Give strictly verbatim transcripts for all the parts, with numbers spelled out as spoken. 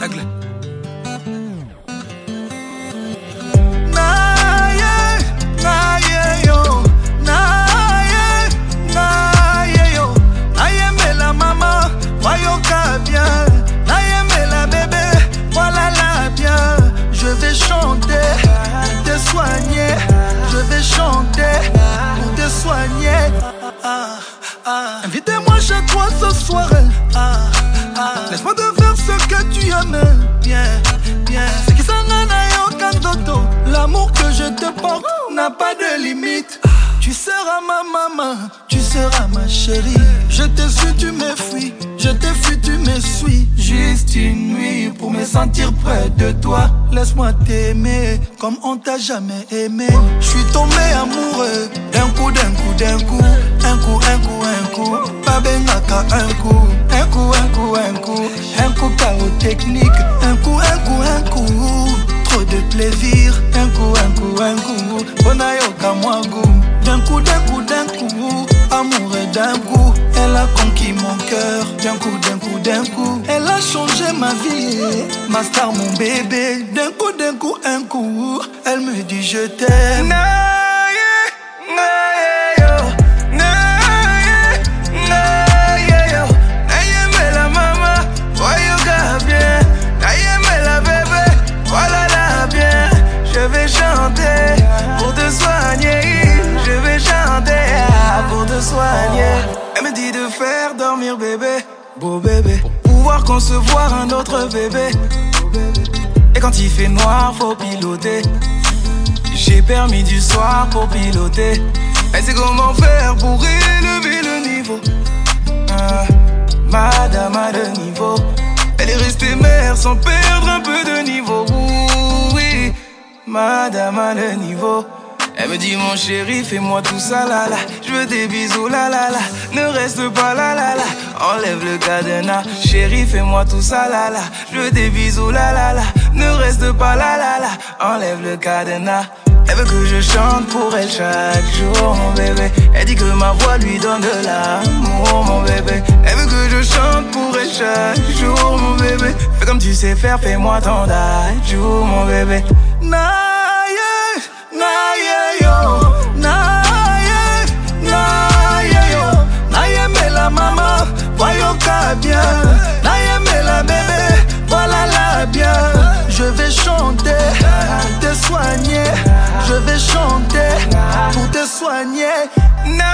nagle. Invitez-moi chez toi ce soir. Ah, ah, laisse-moi devenir ce que tu aimes. Bien, bien. C'est qui ça n'a aucun d'auto. L'amour que je te porte n'a pas de limite. Tu seras ma maman, tu seras ma chérie. Je te suis, tu me fuis. Je te fuis, tu me suis. Juste une nuit pour me sentir près de toi. Laisse-moi t'aimer comme on t'a jamais aimé. Je suis tombé amoureux d'un coup, d'un coup, d'un coup. Un coup, un coup, un coup, Babenaka, un coup. Un coup, un coup, un coup, un coup K O technique. Un coup, un coup, un coup, trop de plaisir. Un coup, un coup, un coup, Bonayoka Mwangu. D'un coup, d'un coup, d'un coup, amour et d'un coup. Elle a conquis mon cœur. D'un coup, d'un coup, d'un coup, elle a changé ma vie. Ma star, mon bébé. D'un coup, d'un coup, un coup, elle me dit je t'aime. Elle me dit de faire dormir bébé, beau bébé, pour pouvoir concevoir un autre bébé. Et quand il fait noir, faut piloter. J'ai permis du soir pour piloter. Elle sait comment faire pour élever le niveau. Ah, madame a le niveau. Elle est restée mère sans perdre un peu de niveau. Ouh, oui, madame a le niveau. Elle me dit mon chéri, fais-moi tout ça la la. Je veux des bisous la la la. Ne reste pas la la la. Enlève le cadenas. Chéri, fais-moi tout ça la la. Je veux des bisous la la la. Ne reste pas la la la. Enlève le cadenas. Elle veut que je chante pour elle chaque jour mon bébé. Elle dit que ma voix lui donne de l'amour mon bébé. Elle veut que je chante pour elle chaque jour mon bébé. Fais comme tu sais faire, fais-moi ton jour mon bébé. Non. Je vais chanter pour te soigner. Je vais chanter pour te soigner. Je vais chanter pour te soigner.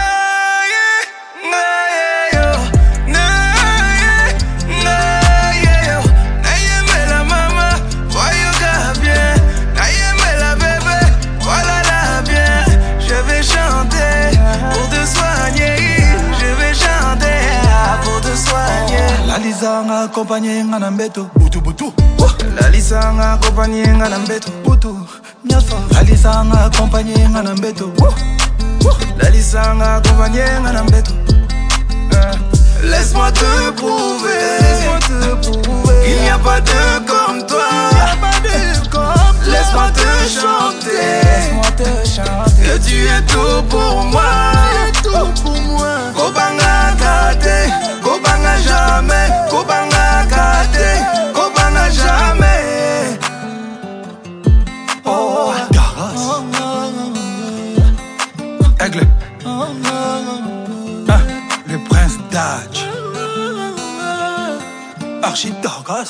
La Lisa m'a accompagné en ambeto. Boutou boutou. La Lisa m'a accompagné en ambeto. Boutou. La Lisa m'a accompagné en ambeto. La Lisa m'a accompagné en ambeto. Laisse-moi te prouver, laisse-moi te prouver, il n'y a pas de comme toi. Laisse-moi te chanter, laisse-moi te chanter, que tu es tout pour moi, tu es tout pour moi. Kobanga kate, kobanga jamais, kobanga kate, kobanga jamais. Le prince d'Aj Archid Dargas.